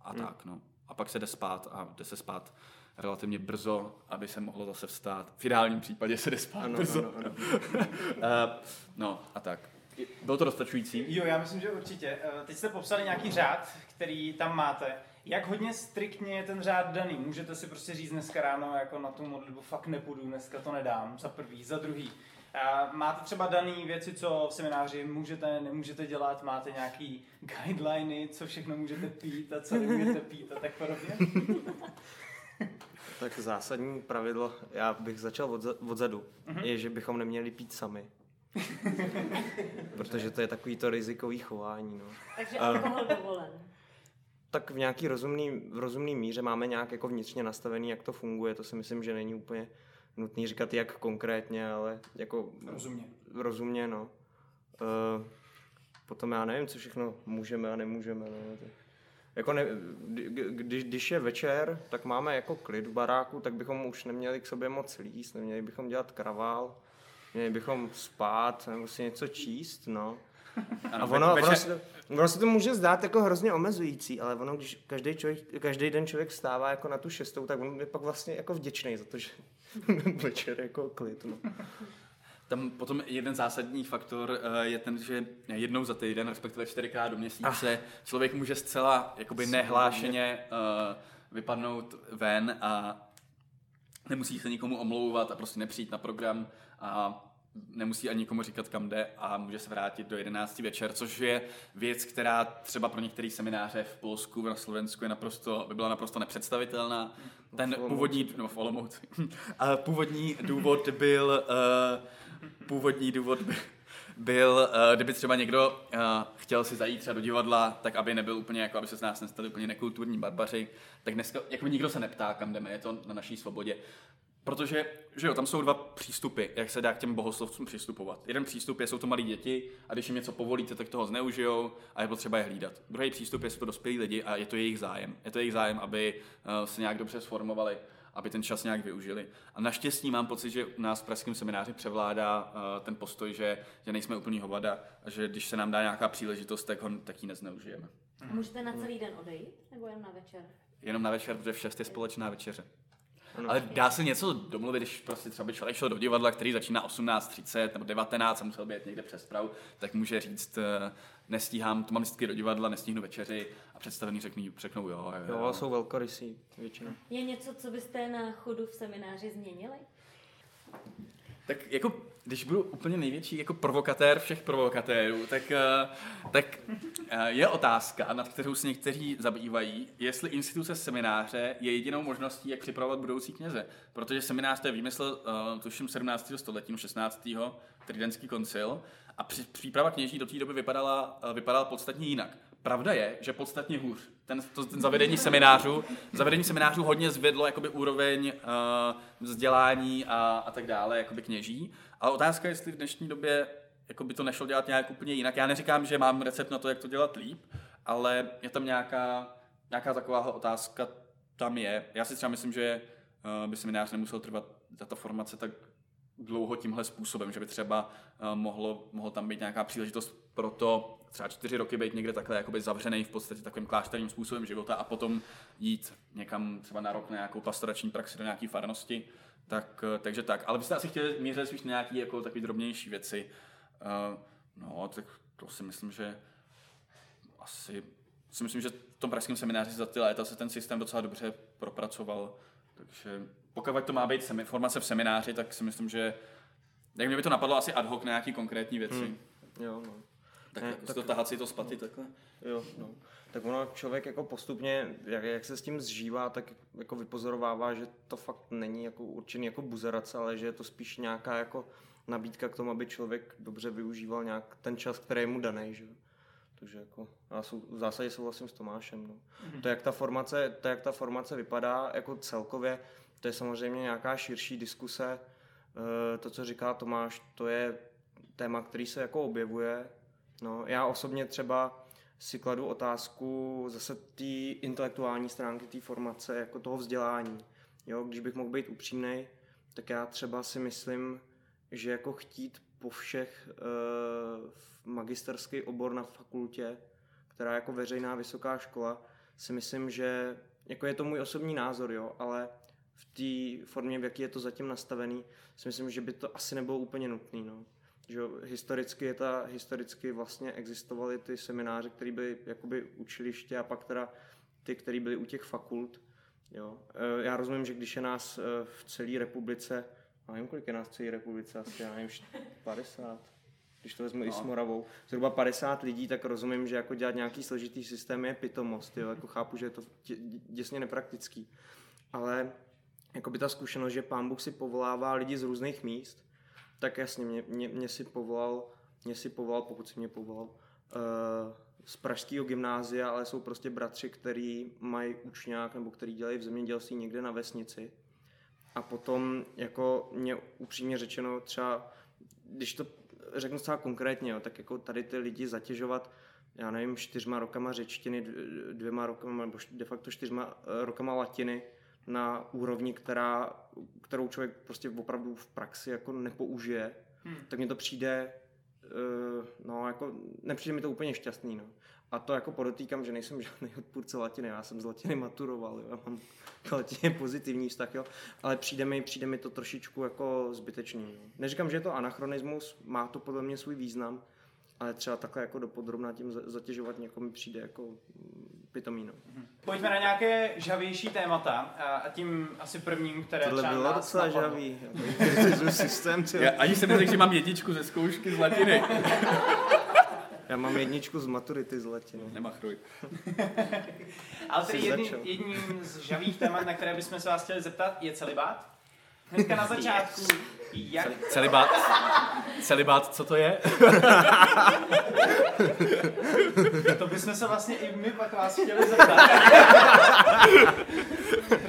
a tak. No. A pak se jde spát a jde se spát relativně brzo, aby se mohlo zase vstát. V ideálním případě se jde spát brzo. Ano. No a tak. Bylo to dostačující? Jo, já myslím, že určitě. Teď jste popsali nějaký řád, který tam máte. Jak hodně striktně je ten řád daný? Můžete si prostě říct dneska ráno, jako na tu modlitbu fakt nepůjdu, dneska to nedám, za prvý, za druhý. Máte třeba dané věci, co v semináři můžete, nemůžete dělat, máte nějaký guideliny, co všechno můžete pít a co nemůžete pít a tak podobně? Tak zásadní pravidlo, já bych začal odzadu, je, že bychom neměli pít sami. Protože to je takový to rizikový chování. No. Takže alkohol dovolen. Tak v nějaký rozumný míře máme nějak jako vnitřně nastavený, jak to funguje. To si myslím, že není úplně nutný říkat jak konkrétně, ale jako... Rozumně, no. Potom já nevím, co všechno můžeme a nemůžeme. No. Jako když je večer, tak máme jako klid v baráku, tak bychom už neměli k sobě moc líst, neměli bychom dělat kravál, měli bychom spát nebo si něco číst, no. A ono se to může zdát jako hrozně omezující, ale ono, když každý den člověk vstává jako na tu 6, tak on je pak vlastně jako vděčný za to, že večer jako klid, no. Tam potom jeden zásadní faktor je ten, že jednou za týden, respektive 4x do měsíce, člověk může zcela jakoby nehlášeně vypadnout ven a nemusí se nikomu omlouvat a prostě nepřijít na program a nemusí ani nikomu říkat, kam jde a může se vrátit do 11 večer, což je věc, která třeba pro některé semináře v Polsku, na Slovensku by byla naprosto nepředstavitelná. Ten původní důvod byl, kdyby třeba někdo chtěl si zajít třeba do divadla, tak aby nebyl úplně jako, aby se z nás nestali úplně nekulturní barbaři, tak dneska jako nikdo se neptá, kam jdeme, je to na naší svobodě. Protože, že jo, tam jsou dva přístupy, jak se dá k těm bohoslovcům přistupovat. Jeden přístup je, jsou to malí děti a když jim něco povolíte, tak toho zneužijou a je potřeba je hlídat. Druhý přístup je, jsou to dospělí lidi a je to jejich zájem. Je to jejich zájem, aby se nějak dobře sformovali, aby ten čas nějak využili. A naštěstí mám pocit, že u nás v pražském semináři převládá ten postoj, že nejsme úplný hovada a že když se nám dá nějaká příležitost, tak ji nezneužijeme. A můžete na celý den odejít nebo jen na večer? Jenom na večer, protože v 6 je společná večeře. Ano. Ale dá se něco domluvit, když prostě třeba by člověk šel do divadla, který začíná 18:30 nebo 19 a musel by jet někde přes Prahu, tak může říct, nestíhám, to mám vždycky do divadla, nestihnu večeři a představený řeknou jo. Jo, jsou velkorysí většinou. Je něco, co byste na chodu v semináři změnili? Tak jako, když budu úplně největší jako provokatér všech provokatérů, tak je otázka, nad kterou se někteří zabývají, jestli instituce semináře je jedinou možností, jak připravovat budoucí kněze. Protože seminář to je výmysl, tuším, 17. století, 16. Tridentský koncil a příprava kněží do té doby vypadala podstatně jinak. Pravda je, že podstatně hůř. Ten zavedení seminářů hodně zvedlo jakoby úroveň vzdělání a tak dále, jakoby kněží. Ale otázka je, jestli v dnešní době jakoby to nešlo dělat nějak úplně jinak. Já neříkám, že mám recept na to, jak to dělat líp, ale je tam nějaká taková otázka, tam je. Já si třeba myslím, že by seminář nemusel trvat ta formace tak dlouho tímhle způsobem, že by třeba mohlo tam být nějaká příležitost pro to, třeba 4 roky být někde takhle jakoby zavřený v podstatě takovým klášterním způsobem života a potom jít někam třeba na rok na nějakou pastorační praxi do nějaký farnosti, takže tak. Ale byste asi chtěli mířit spíš na nějaký jako takový drobnější věci. Tak to si myslím, že že v tom pražském semináři za ty léta se ten systém docela dobře propracoval, takže pokud to má být formace v semináři, tak si myslím, že jak mě by to napadlo asi ad hoc na nějaký konkrétní věci. Jo, no. Tak to tahat si to spaty takhle. Jo, no. Tak ono člověk jako postupně, jak se s tím zžívá, tak jako vypozorovává, že to fakt není jako určený jako buzerace, ale že je to spíš nějaká jako nabídka k tomu, aby člověk dobře využíval nějak ten čas, který je mu daný, že? Takže jako já v zásadě souhlasím s Tomášem, no. To jak ta formace vypadá jako celkově, to je samozřejmě nějaká širší diskuse. To, co říká Tomáš, to je téma, který se jako objevuje. No, já osobně třeba si kladu otázku zase té intelektuální stránky té formace, jako toho vzdělání. Jo, když bych mohl být upřímnej, tak já třeba si myslím, že jako chtít po všech magisterský obor na fakultě, která je jako veřejná vysoká škola, si myslím, že jako je to můj osobní názor, jo, ale v té formě, v jaký je to zatím nastavený, si myslím, že by to asi nebylo úplně nutné, no. Že historicky vlastně existovaly ty semináře, které byly jakoby učiliště a pak teda ty, které byly u těch fakult. Jo. Já rozumím, že když je nás v celé republice já nevím, kolik je nás v celé republice, asi já nevím, 50, když to vezmu no. I s Moravou. Zhruba 50 lidí, tak rozumím, že jako dělat nějaký složitý systém je pitomost, jo? Jako chápu, že je to děsně nepraktický. Ale jako by ta zkušenost, že Pán Bůh si povolává lidi z různých míst, tak jasně, mě si povolal, pokud si mě povolal, z pražského gymnázia, ale jsou prostě bratři, který mají učňák nebo který dělají v zemědělství někde na vesnici. A potom jako mě upřímně řečeno třeba, když to řeknu zcela konkrétně, jo, tak jako tady ty lidi zatěžovat, já nevím, 4 rokama řečtiny, 2 rokama, nebo de facto 4 rokama latiny na úrovni, kterou člověk prostě opravdu v praxi jako nepoužije, tak mi to přijde, no jako nepřijde mi to úplně šťastný, no. A to jako podotýkám, že nejsem žádný odpůrce latiny, já jsem z latiny maturoval, jo, já mám k latině pozitivní vztah, jo, ale přijde mi to trošičku jako zbytečný. Jo. Neříkám, že je to anachronismus, má to podle mě svůj význam, ale třeba takhle jako dopodrobná tím zatěžovat někomu přijde jako pitomý, no. Pojďme na nějaké žavější témata a tím asi prvním, které tohle třeba bylo docela žavý. Já ani jsem neřekl, že mám 1 ze zkoušky z latiny. Já mám 1 z maturity z latiny. Nemachruj. Ale tedy jedním z žavých témat, na které bychom se vás chtěli zeptat, je celibát. Hnedka na začátku. Jak? Celibát, co to je? To bychom se vlastně i my pak vás chtěli zeptat.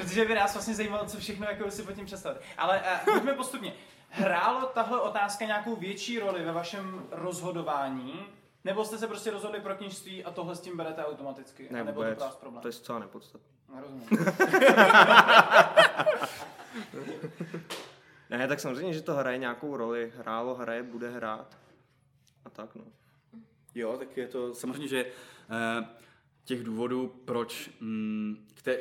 Protože by nás vlastně zajímalo, co všechno jako si pod tím představit. Ale buďme postupně. Hrálo tahle otázka nějakou větší roli ve vašem rozhodování? Nebo jste se prostě rozhodli pro kněžství a tohle s tím berete automaticky? Ne, nebo to vás problém? To je zcela nepodstatné. Nerozumím. Ne, tak samozřejmě, že to hraje nějakou roli. Hrálo, hraje, bude hrát. A tak, no. Jo, tak je to samozřejmě, že těch důvodů, proč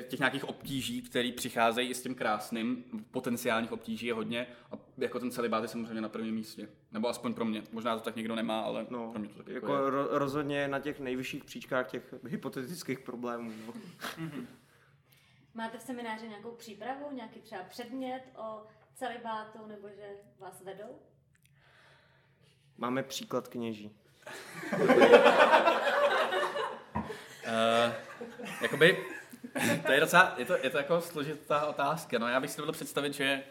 těch nějakých obtíží, které přicházejí i s tím krásným, potenciálních obtíží je hodně a jako ten celibát je samozřejmě na prvním místě. Nebo aspoň pro mě. Možná to tak někdo nemá, ale no, pro mě to tak jako je. Rozhodně na těch nejvyšších příčkách těch hypotetických problémů. No. Máte v semináři nějakou přípravu, nějaký třeba předmět o celibátu, nebo že vás vedou? Máme příklad kněží. Jakoby, to je docela, je to jako složitá otázka. No, já bych si to byl představit, že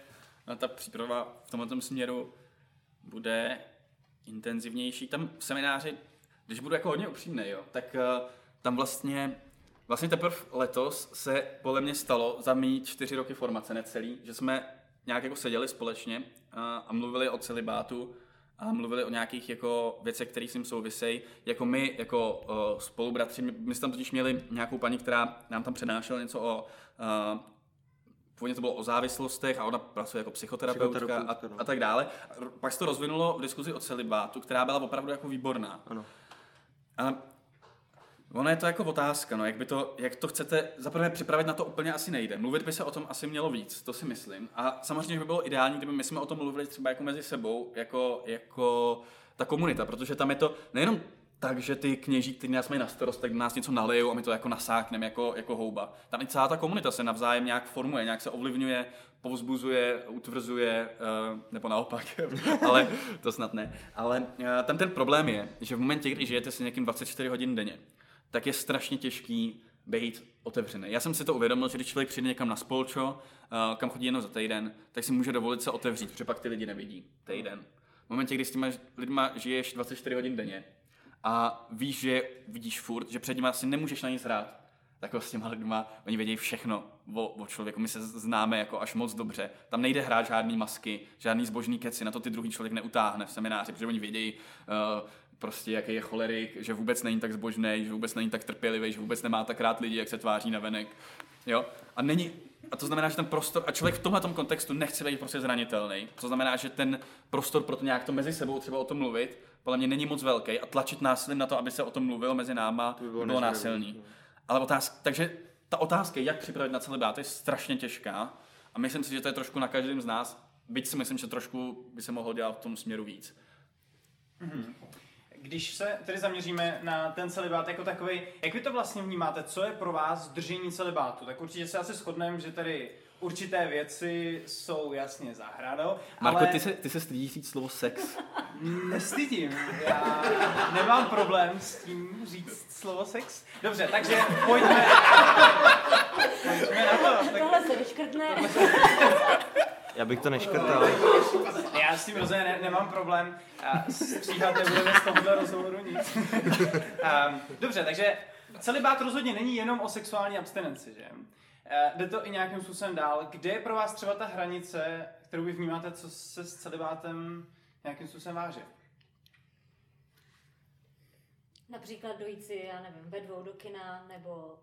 ta příprava v tomto směru bude intenzivnější. Tam v semináři, když budu jako hodně upřímnej, jo, tak tam vlastně teprve letos se podle mě stalo za mý 4 roky formace, necelý, že jsme nějak jako seděli společně a mluvili o celibátu a mluvili o nějakých jako věcech, které s tím souvisejí. Jako my, jako spolubratři, my jsme tam totiž měli nějakou paní, která nám tam přednášela něco o, původně to bylo o závislostech a ona pracuje jako psychoterapeutka a tak dále. A pak se to rozvinulo v diskuzi o celibátu, která byla opravdu jako výborná. Ano. Ale ono je to jako otázka, no, jak to chcete zaprvé připravit, na to úplně asi nejde. Mluvit by se o tom asi mělo víc, to si myslím. A samozřejmě by bylo ideální, kdyby my jsme o tom mluvili třeba jako mezi sebou, jako ta komunita, protože tam je to nejenom tak, že ty kněží, kteří nás mají na starost, tak nás něco nalijou a my to jako nasákneme jako houba. Tam i celá ta komunita se navzájem nějak formuje, nějak se ovlivňuje, povzbuzuje, utvrzuje, nebo naopak, ale to snad ne. Ale tam ten problém je, že v momentě, kdy žijete si někým 24 hodin denně, tak je strašně těžký být otevřený. Já jsem si to uvědomil, že když člověk přijde někam na spolčo, kam chodí jenom za týden, tak si může dovolit se otevřít, protože pak ty lidi nevidí týden. V momentě, kdy s těma lidma žiješ 24 hodin denně a víš, že vidíš furt, že před nima si nemůžeš na nic hrát, tak s těma lidma oni vědějí všechno o člověku. My se známe jako až moc dobře. Tam nejde hrát žádný masky, žádný zbožný keci, na to ty druhý člověk neutáhne v semináři, protože oni vědějí, prostě jaký je cholerik, že vůbec není tak zbožnej, že vůbec není tak trpělivý, že vůbec nemá tak rád lidi, jak se tváří navenek. Jo? A to znamená, že ten prostor, a člověk v tomhletom kontextu nechce být prostě zranitelný. To znamená, že ten prostor pro to nějak to mezi sebou třeba o tom mluvit, podle mě není moc velký a tlačit násilím na to, aby se o tom mluvilo mezi náma, bylo násilný. Ale takže ta otázka, jak připravit na celibát, je strašně těžká a myslím si, že to je trošku na každém z nás, byť si myslím, že trošku by se mohlo dělat v tom směru víc. Mm-hmm. Když se tedy zaměříme na ten celibát jako takový, jak vy to vlastně vnímáte, co je pro vás držení celibátu? Tak určitě se asi shodneme, že tady určité věci jsou jasně za hranou. Marko, ale... ty se stydíš říct slovo sex? Nestydím. Já nemám problém s tím říct slovo sex. Dobře, takže pojďme. Pojďme na to. Tak... Tohle se vyškrtne. Já bych to neškrtal. Já s tím rozhodně nemám problém. Stříhat nebudeme z tohoto rozhovoru nic. Dobře, takže celibát rozhodně není jenom o sexuální abstinenci, že? Jde to i nějakým způsobem dál. Kde je pro vás třeba ta hranice, kterou vy vnímáte, co se s celibátem nějakým způsobem váže? Například dojít si, já nevím, ve dvou do kina, nebo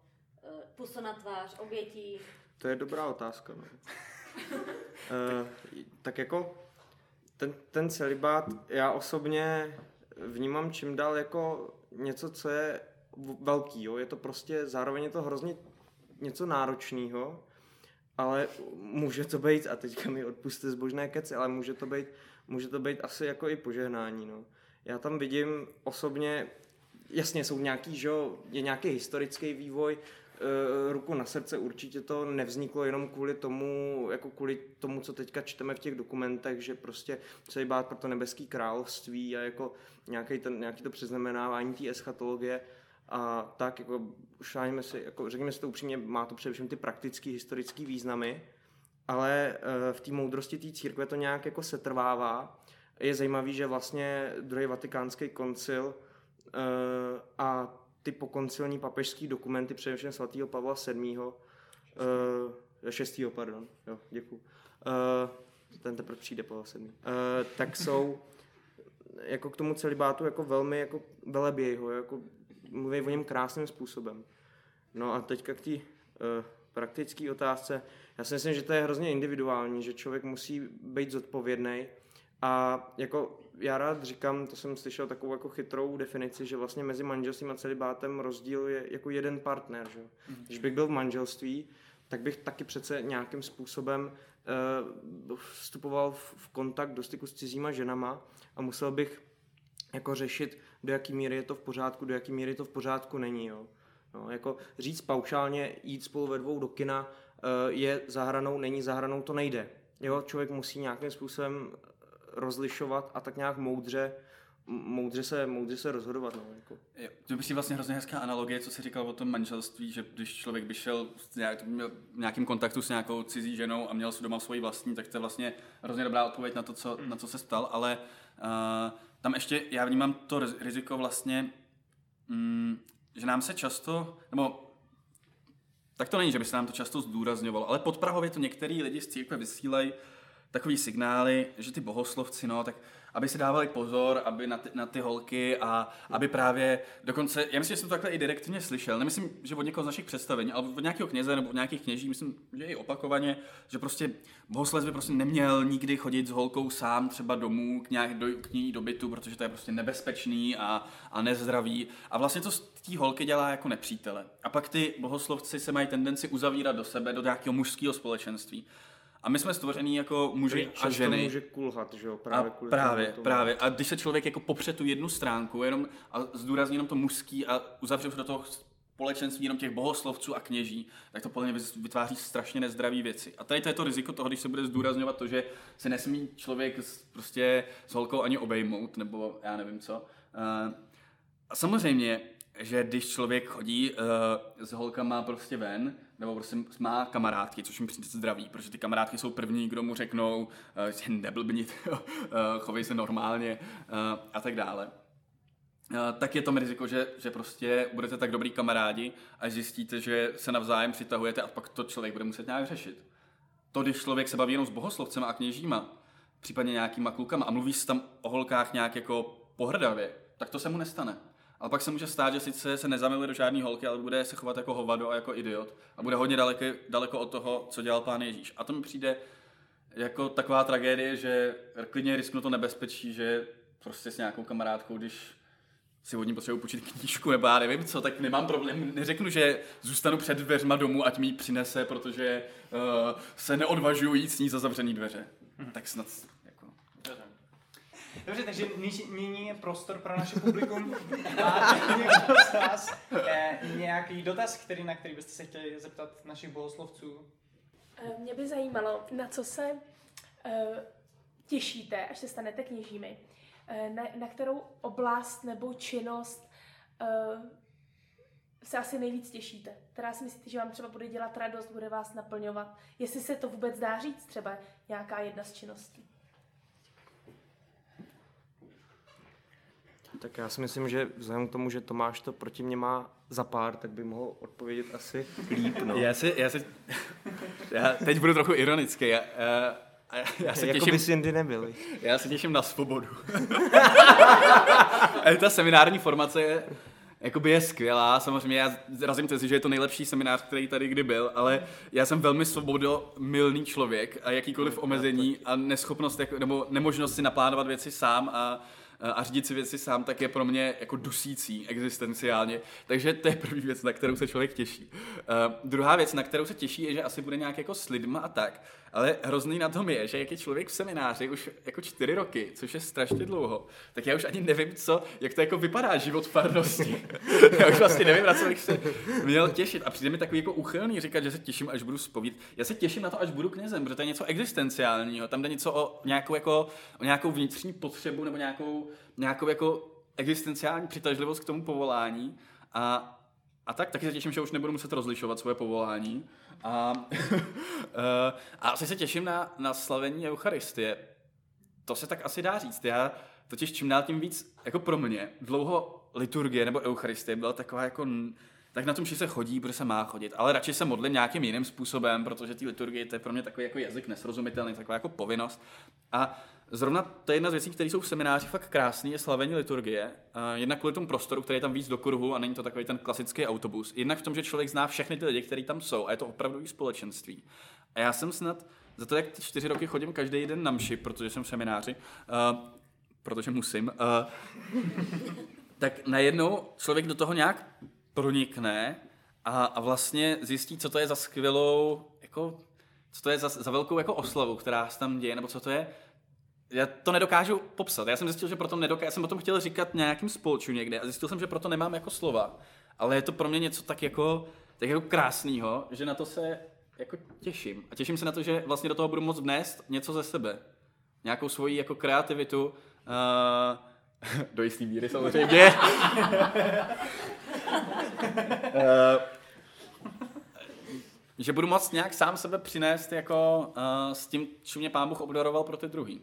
pusu na tvář, obětí. To je dobrá otázka, no. Tak jako ten celibát já osobně vnímám čím dál jako něco, co je velký, jo? Je to prostě, zároveň je to hrozně něco náročného, ale může to být, a teďka mi odpusťte zbožné keci, ale může to být asi jako i požehnání, no. Já tam vidím osobně, jasně jsou nějaký, že jo, je nějaký historický vývoj, ruku na srdce určitě to nevzniklo jenom kvůli tomu, co teďka čteme v těch dokumentech, že prostě celibát pro to nebeský království a jako nějaký to přeznamenávání té eschatologie a tak, jako šáhneme si, jako řekněme si to upřímně, má to především ty praktické historické významy, ale v té moudrosti té církve to nějak jako setrvává. Je zajímavý, že vlastně druhý vatikánský koncil a ty pokoncilní papežský dokumenty, především svatého Pavla VII. 6. Pardon, jo, děkuju. Ten teprve přijde Pavel VII. Tak jsou jako k tomu celibátu jako velmi jako velebějí ho, jako mluví o něm krásným způsobem. No a teďka k té praktické otázce. Já si myslím, že to je hrozně individuální, že člověk musí být zodpovědný. A jako já rád říkám, to jsem slyšel takovou jako chytrou definici, že vlastně mezi manželstvím a celibátem rozdíl je jako jeden partner, že? Když bych byl v manželství, tak bych taky přece nějakým způsobem vstupoval v kontakt, do styku s cizíma ženama a musel bych jako řešit, do jaký míry je to v pořádku, do jaký míry to v pořádku není, jo. No, jako říct paušálně, jít spolu ve dvou do kina, je za hranou, není za hranou, to nejde. Jo, člověk musí nějakým způsobem rozlišovat a tak nějak moudře se rozhodovat. No, jako. Jo, to přijde vlastně hrozně hezká analogie, co se říkal o tom manželství, že když člověk by šel v nějakém kontaktu s nějakou cizí ženou a měl si doma svoji vlastní, tak to je vlastně hrozně dobrá odpověď na to, na co se ptal, ale tam ještě já vnímám to riziko vlastně, že nám se často, nebo tak to není, že by se nám to často zdůrazňovalo, ale podprahově to některý lidi z církve vysílají takový signály, že ty bohoslovci, no, tak aby si dávali pozor, aby na ty holky a aby právě dokonce, já myslím, že jsem to takhle i direktivně slyšel, nemyslím, že od někoho z našich představení, ale od nějakého kněze nebo od nějakých kněží, myslím, že i opakovaně, že prostě bohoslec by prostě neměl nikdy chodit s holkou sám třeba domů k ní do bytu, protože to je prostě nebezpečný a nezdravý a vlastně to z té holky dělá jako nepřítele. A pak ty bohoslovci se mají tendenci uzavírat do sebe, do nějakého mužského společenství. A my jsme stvoření jako muži a ženy. To může kulhat, že jo? Právě. A když se člověk jako popře tu jednu stránku jenom a zdůrazní jenom to mužský a uzavře do toho společenství jenom těch bohoslovců a kněží, tak to podle mě vytváří strašně nezdravé věci. A tady to je to riziko toho, když se bude zdůrazňovat to, že se nesmí člověk prostě s holkou ani obejmout, nebo já nevím co. A samozřejmě, že když člověk chodí s holkama prostě ven, nebo prostě má kamarádky, což mi přijde zdraví, protože ty kamarádky jsou první, kdo mu řeknou, že neblbnit, chovej se normálně a tak dále. Tak je tam riziko, že prostě budete tak dobrý kamarádi a zjistíte, že se navzájem přitahujete a pak to člověk bude muset nějak řešit. To, když člověk se baví jenom s bohoslovcema a kněžíma, případně nějakýma klukama a mluví se tam o holkách nějak jako pohrdavě, tak to se mu nestane. Ale pak se může stát, že sice se nezamiluje do žádný holky, ale bude se chovat jako hovado a jako idiot a bude hodně daleko od toho, co dělal Pán Ježíš. A to mi přijde jako taková tragédie, že klidně risknu to nebezpečí, že prostě s nějakou kamarádkou, když si od ní potřebuji půjčit knížku nebo já nevím co, tak nemám problém, neřeknu, že zůstanu před dveřma domů, ať mi ji přinese, protože se neodvažuji jít s ní za zavřený dveře. Tak snad... Dobře, takže nyní je prostor pro naše publikum. Má někdo z vás nějaký dotaz, na který byste se chtěli zeptat našich bohoslovců? Mě by zajímalo, na co se těšíte, až se stanete kněžími. Na kterou oblast nebo činnost se asi nejvíc těšíte? Která si myslíte, že vám třeba bude dělat radost, bude vás naplňovat? Jestli se to vůbec dá říct, třeba nějaká jedna z činností? Tak já si myslím, že vzhledem k tomu, že Tomáš to proti mě má za pár, tak by mohl odpovědět asi líp. No. Já teď budu trochu ironický. Já se jako těším, by si jindy nebyli. Já se těším na svobodu. Ta seminární formace je skvělá. Samozřejmě já razím tezi, že je to nejlepší seminář, který tady kdy byl, ale já jsem velmi svobodomilný člověk a jakýkoliv omezení a neschopnost nebo nemožnost si naplánovat věci sám a řídit si věci sám, tak je pro mě jako dusící existenciálně. Takže to je první věc, na kterou se člověk těší. Druhá věc, na kterou se těší, je, že asi bude nějak jako s lidma a tak. Ale hrozný na tom je, že jak je člověk v semináři už jako 4 roky, což je strašně dlouho, tak já už ani nevím, jak to jako vypadá život v farnosti. Já už vlastně nevím, na co bych se měl těšit. A přijde mi takový jako uchylný říkat, že se těším, až budu zpovídat. Já se těším na to, až budu knězem, protože to je něco existenciálního. Tam jde něco o nějakou vnitřní potřebu nebo nějakou jako existenciální přitažlivost k tomu povolání. A taky se těším, že už nebudu muset rozlišovat svoje povolání. A asi se těším na slavení Eucharistie. To se tak asi dá říct. Já totiž čím dál tím víc, jako pro mě, dlouho liturgie nebo Eucharistie byla taková jako... Tak na tom, že se chodí, protože se má chodit. Ale radši se modlím nějakým jiným způsobem, protože ty liturgie, to je pro mě takový jako jazyk nesrozumitelný, taková jako povinnost. A zrovna to je jedna z věcí, které jsou v semináři fakt krásný, je slavení liturgie. Jednak kvůli tomu prostoru, který je tam víc do kruhu a není to takový ten klasický autobus. Jednak v tom, že člověk zná všechny ty lidi, kteří tam jsou a je to opravdu i společenství. A já jsem snad za to, jak 4 roky chodím každý den na mši, protože jsem v semináři, protože musím, tak najednou člověk do toho nějak pronikne a vlastně zjistí, co to je za skvělou, jako, co to je za velkou jako oslavu, která se tam děje, nebo co to je. Já to nedokážu popsat. Já jsem zjistil, že proto já jsem o tom chtěl říkat nějakým spolču někde a zjistil jsem, že proto nemám jako slova. Ale je to pro mě něco tak jako krásného, že na to se jako těším. A těším se na to, že vlastně do toho budu moct vnést něco ze sebe. Nějakou svoji jako kreativitu. Do jistý míry samozřejmě. Že budu moct nějak sám sebe přinést jako s tím, čím mě Pán Bůh obdaroval pro ty druhý.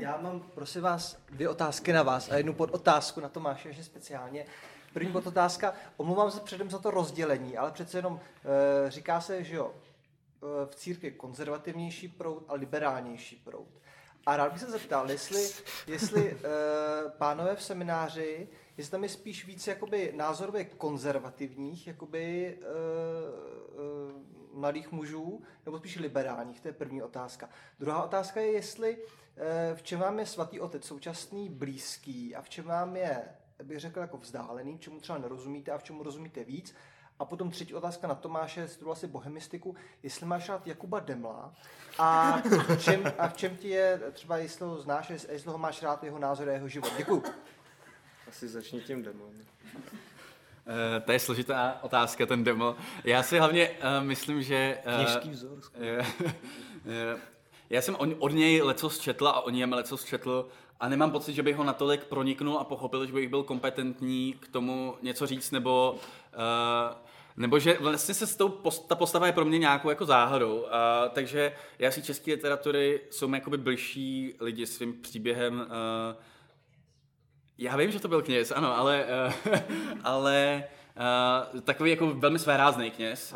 Já mám, prosím vás, 2 otázky na vás a 1 podotázku na Tomáše, ještě speciálně. První podotázka, omlouvám se předem za to rozdělení, ale přece jenom říká se, že jo, v církvi konzervativnější proud a liberálnější proud. A rád bych se zeptal, jestli pánové v semináři, jestli tam je spíš víc jakoby názorově konzervativních jakoby, mladých mužů, nebo spíš liberálních, to je první otázka. Druhá otázka je, jestli v čem vám je svatý otec současný blízký a v čem vám je, bych řekl, jako vzdálený, čemu třeba nerozumíte a v čemu rozumíte víc. A potom třetí otázka na Tomáše, studoval jsi bohemistiku, jestli máš rád Jakuba Demla a v čem ti je, třeba jestli ho znáš, jestli ho máš rád, jeho názor a jeho život. Děkuju. Asi začni tím Demlem. To je složitá otázka, ten Deml. Já si hlavně myslím, že... Kněžský vzor. Já jsem od něj lecos četl a o něm lecos četl a nemám pocit, že bych ho natolik proniknul a pochopil, že bych byl kompetentní k tomu něco říct, nebo že vlastně se ta postava je pro mě nějakou jako záhadou. Takže já si české literatury jsou mi jakoby blížší lidi svým příběhem. Já vím, že to byl kněz, ano, ale takový jako velmi svéráznej kněz.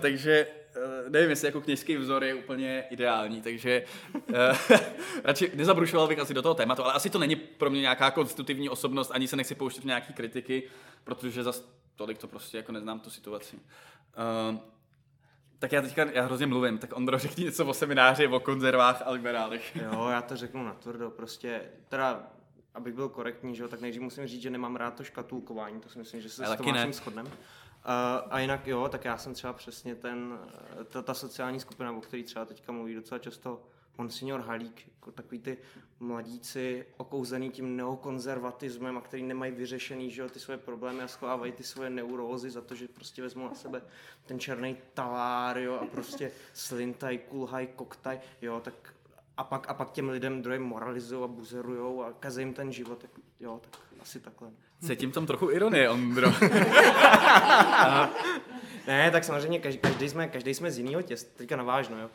Takže nevím, jestli jako kněžský vzor je úplně ideální, takže radši nezabrušoval bych asi do toho tématu, ale asi to není pro mě nějaká konstitutivní osobnost, ani se nechci pouštět v nějaký kritiky, protože zas tolik to prostě jako neznám tu situaci. Tak já teďka hrozně mluvím, tak Ondro, řekni něco o semináři, o konzervách a liberálech. Jo, já to řeknu natvrdo, prostě, teda, abych byl korektní, že jo, tak nejdřív musím říct, že nemám rád to škatulkování, to si myslím, že se s Tomášem shodneme. A jinak jo, tak já jsem třeba přesně ta sociální skupina, o který třeba teďka mluví docela často Monsignor Halík, jako takový ty mladíci okouzený tím neokonzervatismem a který nemají vyřešený, že jo, ty svoje problémy a schovávají ty svoje neurózy za to, že prostě vezmou na sebe ten černý talár, jo, a prostě slintaj, kulhaj, koktaj, jo, tak a pak těm lidem druhým moralizují a buzerujou a kazí jim ten život, tak, jo, tak asi takhle. Cítím tam trochu ironie, Ondro. Ne, tak samozřejmě každý jsme z jiného těsta, teďka navážno, jo.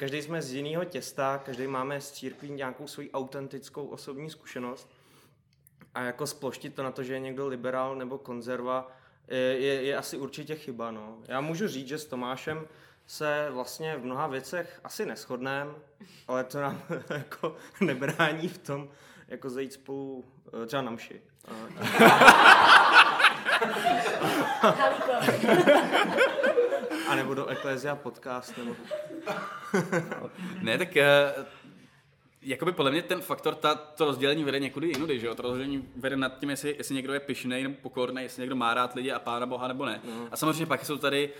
Každý jsme z jiného těsta, každý máme z církví nějakou svoji autentickou osobní zkušenost a jako sploštit to na to, že je někdo liberál nebo konzerva, je asi určitě chyba, no. Já můžu říct, že s Tomášem se vlastně v mnoha věcech asi neshodneme, ale to nám jako nebrání v tom, jako zajít spolu třeba na mši. A nebo do Ekklesia Podcast. Nebo... Ne, tak jakoby podle mě ten faktor, to rozdělení vede někudy jinudy, že jo? To rozdělení vede nad tím, jestli někdo je pyšnej nebo pokornej, jestli někdo má rád lidi a Pána Boha nebo ne. Mm. A samozřejmě pak jsou tady,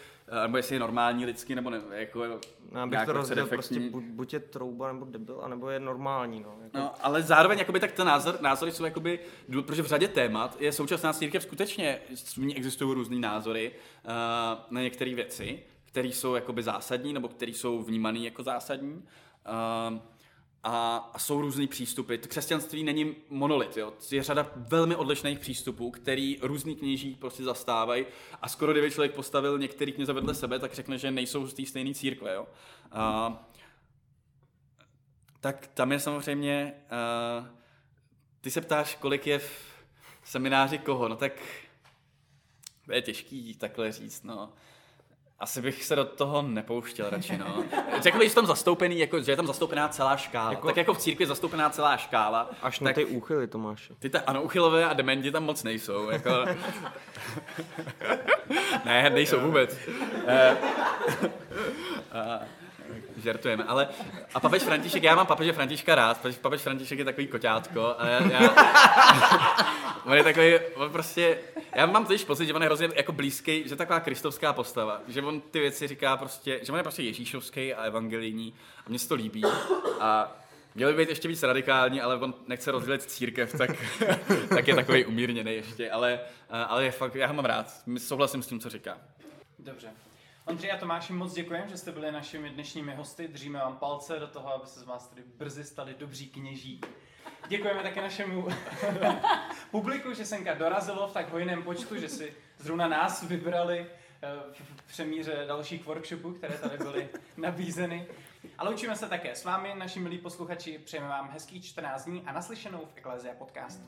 nebo jestli je normální lidský nebo ne, jako... Já bych to rozdělil prostě, buď je trouba nebo debil, anebo je normální, no. Jako... No, ale zároveň jakoby tak ten názory jsou jakoby, protože v řadě témat je současná církev skutečně, v ní existují různý názory na některé věci, které jsou jakoby zásadní nebo které jsou vnímané jako zásadní. A jsou různý přístupy. To křesťanství není monolit, jo? Je řada velmi odlišných přístupů, který různý kněží prostě zastávají a skoro kdyby člověk postavil některý kněze vedle sebe, tak řekne, že nejsou z té stejné církve. Jo? Tak tam je samozřejmě... Ty se ptáš, kolik je v semináři koho, no tak je těžký takhle říct, no. Asi bych se do toho nepouštěl radši, no. Řekl bych, že je tam zastoupená celá škála. Jako, tak jako v církvi zastoupená celá škála. Až na ty úchyly, Tomáši. Ano, úchylové a dementi tam moc nejsou. Jako... Ne, nejsou vůbec. Žertujeme, ale... A papež František, já mám papeže Františka rád. Papež František je takový koťátko. A on je takový, on prostě... Já mám totiž pocit, že on je hrozně jako blízký, že taková kristovská postava, že on ty věci říká prostě, že on je prostě ježíšovský a evangelijní a mně se to líbí a měl by být ještě víc radikální, ale on nechce rozdělit církev, tak je takovej umírněnej ještě, ale je fakt, já ho mám rád, souhlasím s tím, co říká. Dobře. Ondřej a Tomáši, moc děkujeme, že jste byli našimi dnešními hosty, držíme vám palce do toho, aby se z vás tady brzy stali dobří kněží. Děkujeme také našemu publiku, že senka dorazilo v tak hojném počtu, že si zrovna nás vybrali v přemíře dalších workshopů, které tady byly nabízeny. A loučíme se také s vámi, naši milí posluchači, přejeme vám hezký 14 dní a naslyšenou v Ekklesia Podcast.